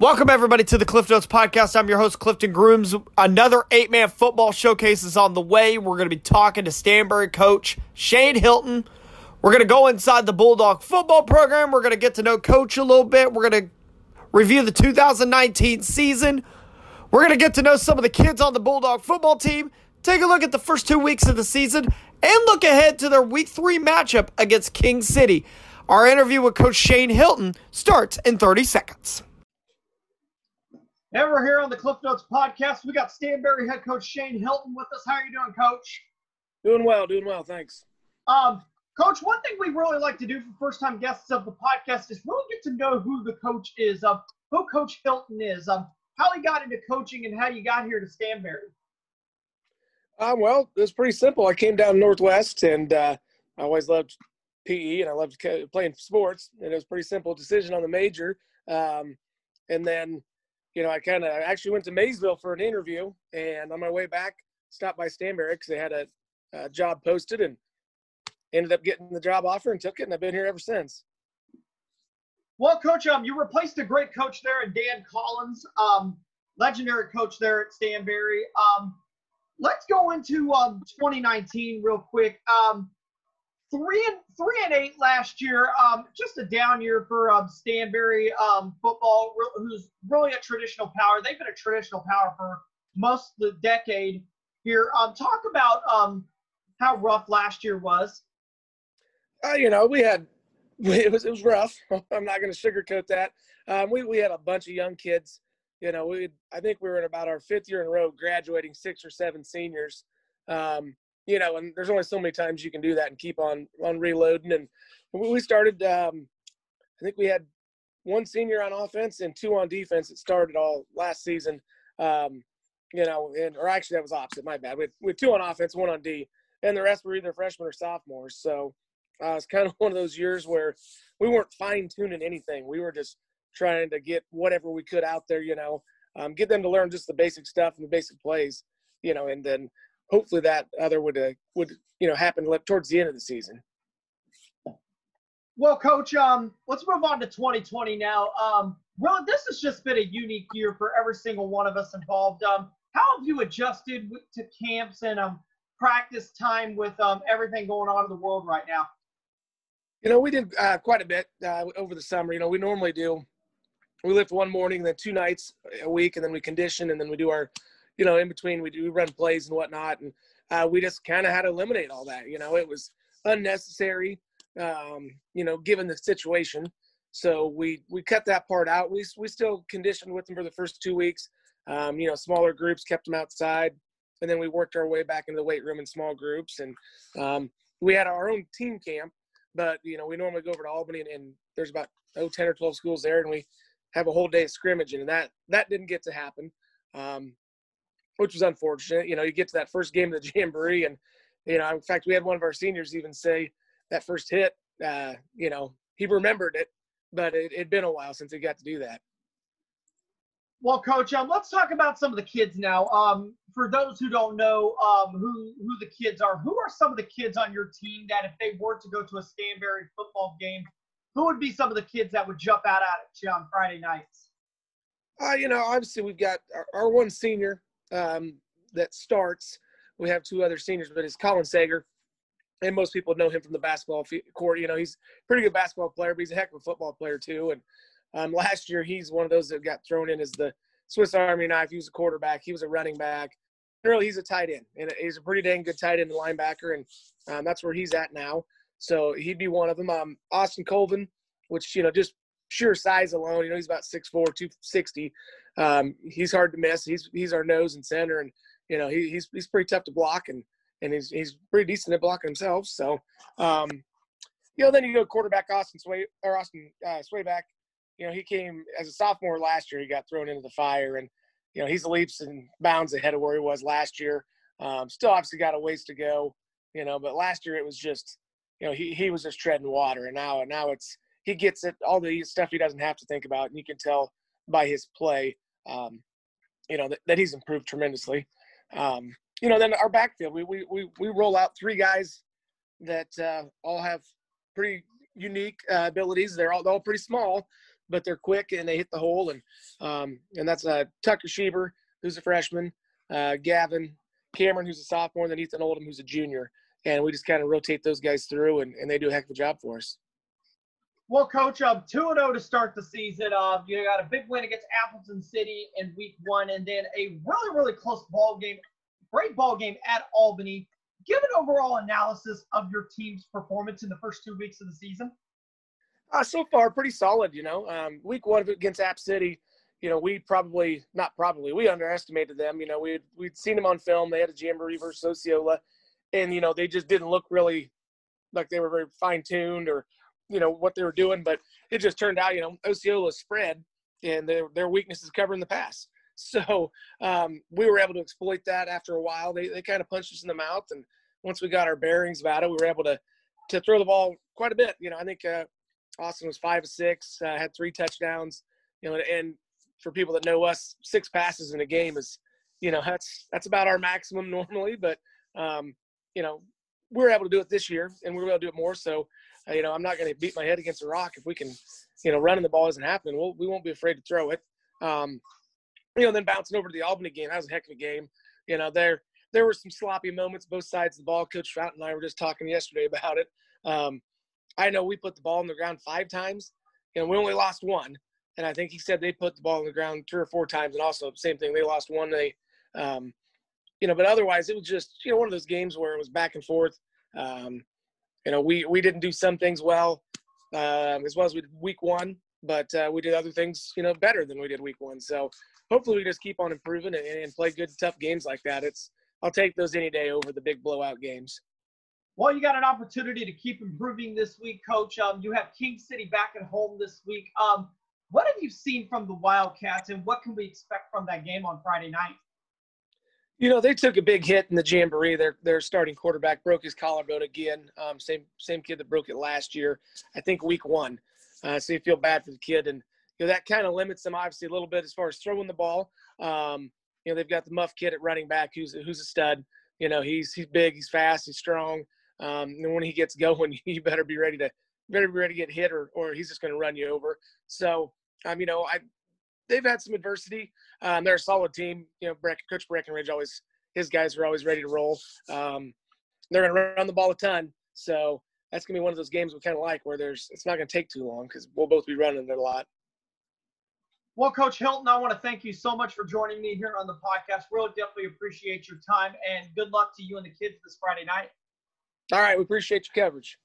Welcome, everybody, to the Cliff Notes Podcast. I'm your host, Clifton Grooms. Another eight-man football showcase is on the way. We're going to be talking to Stanberry coach Shane Hilton. We're going to go inside the Bulldog football program. We're going to get to know Coach a little bit. We're going to review the 2019 season. We're going to get to know some of the kids on the Bulldog football team, take a look at the first 2 weeks of the season, and look ahead to their Week 3 matchup against King City. Our interview with Coach Shane Hilton starts in 30 seconds. And we're here on the Cliff Notes Podcast. We got Stanberry head coach Shane Hilton with us. How are you doing, Coach? Doing well, thanks. Coach, one thing we really like to do for first-time guests of the podcast is really get to know who the coach is, who Coach Hilton is, how he got into coaching, and how you got here to Stanberry. Well, it's pretty simple. I came down Northwest, and I always loved PE, and I loved playing sports, and it was a pretty simple decision on the major. And then I actually went to Maysville for an interview, and on my way back, stopped by Stanberry because they had a job posted, and ended up getting the job offer and took it, and I've been here ever since. Well, Coach, you replaced a great coach there in Dan Collins, legendary coach there at Stanberry. Let's go into 2019 real quick. 3-8 last year, just a down year for Stanberry football, who's really a traditional power. They've been a traditional power for most of the decade here. Talk about how rough last year was. It was rough. I'm not going to sugarcoat that. We had a bunch of young kids. I think we were in about our fifth year in a row graduating 6 or 7 seniors. And there's only so many times you can do that and keep on reloading. And we started, I think we had 1 senior on offense and 2 on defense. It started all last season, or actually that was opposite, my bad. We had 2 on offense, 1 on D, and the rest were either freshmen or sophomores. So it's kind of one of those years where we weren't fine-tuning anything. We were just trying to get whatever we could out there, get them to learn just the basic stuff and the basic plays, and then – hopefully that other would happen towards the end of the season. Well, Coach, let's move on to 2020 now. Well, this has just been a unique year for every single one of us involved. How have you adjusted to camps and practice time with everything going on in the world right now? We did quite a bit over the summer. We normally do. We lift one morning, then 2 nights a week, and then we condition, and then we do our in between we run plays and whatnot. And we just kind of had to eliminate all that. It was unnecessary, given the situation. So we cut that part out. We still conditioned with them for the first 2 weeks, smaller groups, kept them outside. And then we worked our way back into the weight room in small groups. And we had our own team camp, but, we normally go over to Albany and there's about 10 or 12 schools there. And we have a whole day of scrimmaging, and that didn't get to happen. Which was unfortunate. You get to that first game of the Jamboree and, in fact, we had one of our seniors even say that first hit, he remembered it, but it had been a while since he got to do that. Well, Coach, let's talk about some of the kids now. For those who don't know who the kids are, who are some of the kids on your team that if they were to go to a Stanberry football game, who would be some of the kids that would jump out at you on Friday nights? Obviously we've got our 1 senior that starts. We have 2 other seniors, but it's Colin Sager, and most people know him from the basketball court. He's a pretty good basketball player, but he's a heck of a football player too. And last year, he's one of those that got thrown in as the Swiss Army knife. He was a quarterback. He was a running back. Really, he's a tight end, and he's a pretty dang good tight end and linebacker, and that's where he's at now. So he'd be one of them. Austin Colvin, which, just sheer size alone, he's about 6'4", 260. He's hard to miss. He's our nose and center, and he's pretty tough to block, and he's pretty decent at blocking himself. So, then you go quarterback Austin Swaback. He came as a sophomore last year. He got thrown into the fire, and he's leaps and bounds ahead of where he was last year. Still obviously got a ways to go, but last year it was just he was just treading water, and now it's he gets it all the stuff he doesn't have to think about, and you can tell by his play, that he's improved tremendously. Then our backfield, we roll out 3 guys that all have pretty unique abilities. They're all pretty small, but they're quick and they hit the hole. And that's Tucker Schieber, who's a freshman, Gavin Cameron, who's a sophomore, and then Ethan Oldham, who's a junior. And we just kind of rotate those guys through, and they do a heck of a job for us. Well, Coach, 2-0 to start the season. You got a big win against Appleton City in week 1, and then a really, really close ball game, great ball game at Albany. Give an overall analysis of your team's performance in the first 2 weeks of the season. So far, pretty solid, you know. Week 1 against App City, you know, we underestimated them. You know, we'd seen them on film. They had a jamboree versus Osceola, and, you know, they just didn't look really like they were very fine-tuned or – you know, what they were doing, but it just turned out, you know, Osceola spread and their weakness is covering the pass. So we were able to exploit that after a while. They kind of punched us in the mouth. And once we got our bearings about it, we were able to throw the ball quite a bit. You know, I think Austin was 5 of 6, had 3 touchdowns, you know, and for people that know us, 6 passes in a game is, you know, that's about our maximum normally, but you know, we were able to do it this year and we were able to do it more. So, you know, I'm not going to beat my head against a rock. If we can, you know, running the ball isn't happening, we won't be afraid to throw it. You know, then bouncing over to the Albany game, that was a heck of a game. You know, there were some sloppy moments, both sides of the ball. Coach Trout and I were just talking yesterday about it. I know we put the ball on the ground 5 times, and we only lost 1. And I think he said they put the ball on the ground 3 or 4 times, and also same thing, they lost 1. They, you know, but otherwise it was just, you know, one of those games where it was back and forth. You know, we didn't do some things as well as we did week 1, but we did other things, you know, better than we did week 1. So hopefully we just keep on improving and play good, tough games like that. I'll take those any day over the big blowout games. Well, you got an opportunity to keep improving this week, Coach. You have King City back at home this week. What have you seen from the Wildcats, and what can we expect from that game on Friday night? You know, they took a big hit in the jamboree. Their starting quarterback broke his collarbone again. Same kid that broke it last year, I think week 1. So you feel bad for the kid. And, you know, that kind of limits them obviously a little bit as far as throwing the ball. You know, they've got the Muff kid at running back who's a stud. You know, he's big, he's fast, he's strong. And when he gets going, you better be ready to get hit or he's just going to run you over. So, you know, they've had some adversity. They're a solid team. You know, Coach Breckenridge, his guys are always ready to roll. They're going to run the ball a ton. So that's going to be one of those games we kind of like where it's not going to take too long because we'll both be running it a lot. Well, Coach Hilton, I want to thank you so much for joining me here on the podcast. Really definitely appreciate your time, and good luck to you and the kids this Friday night. All right. We appreciate your coverage.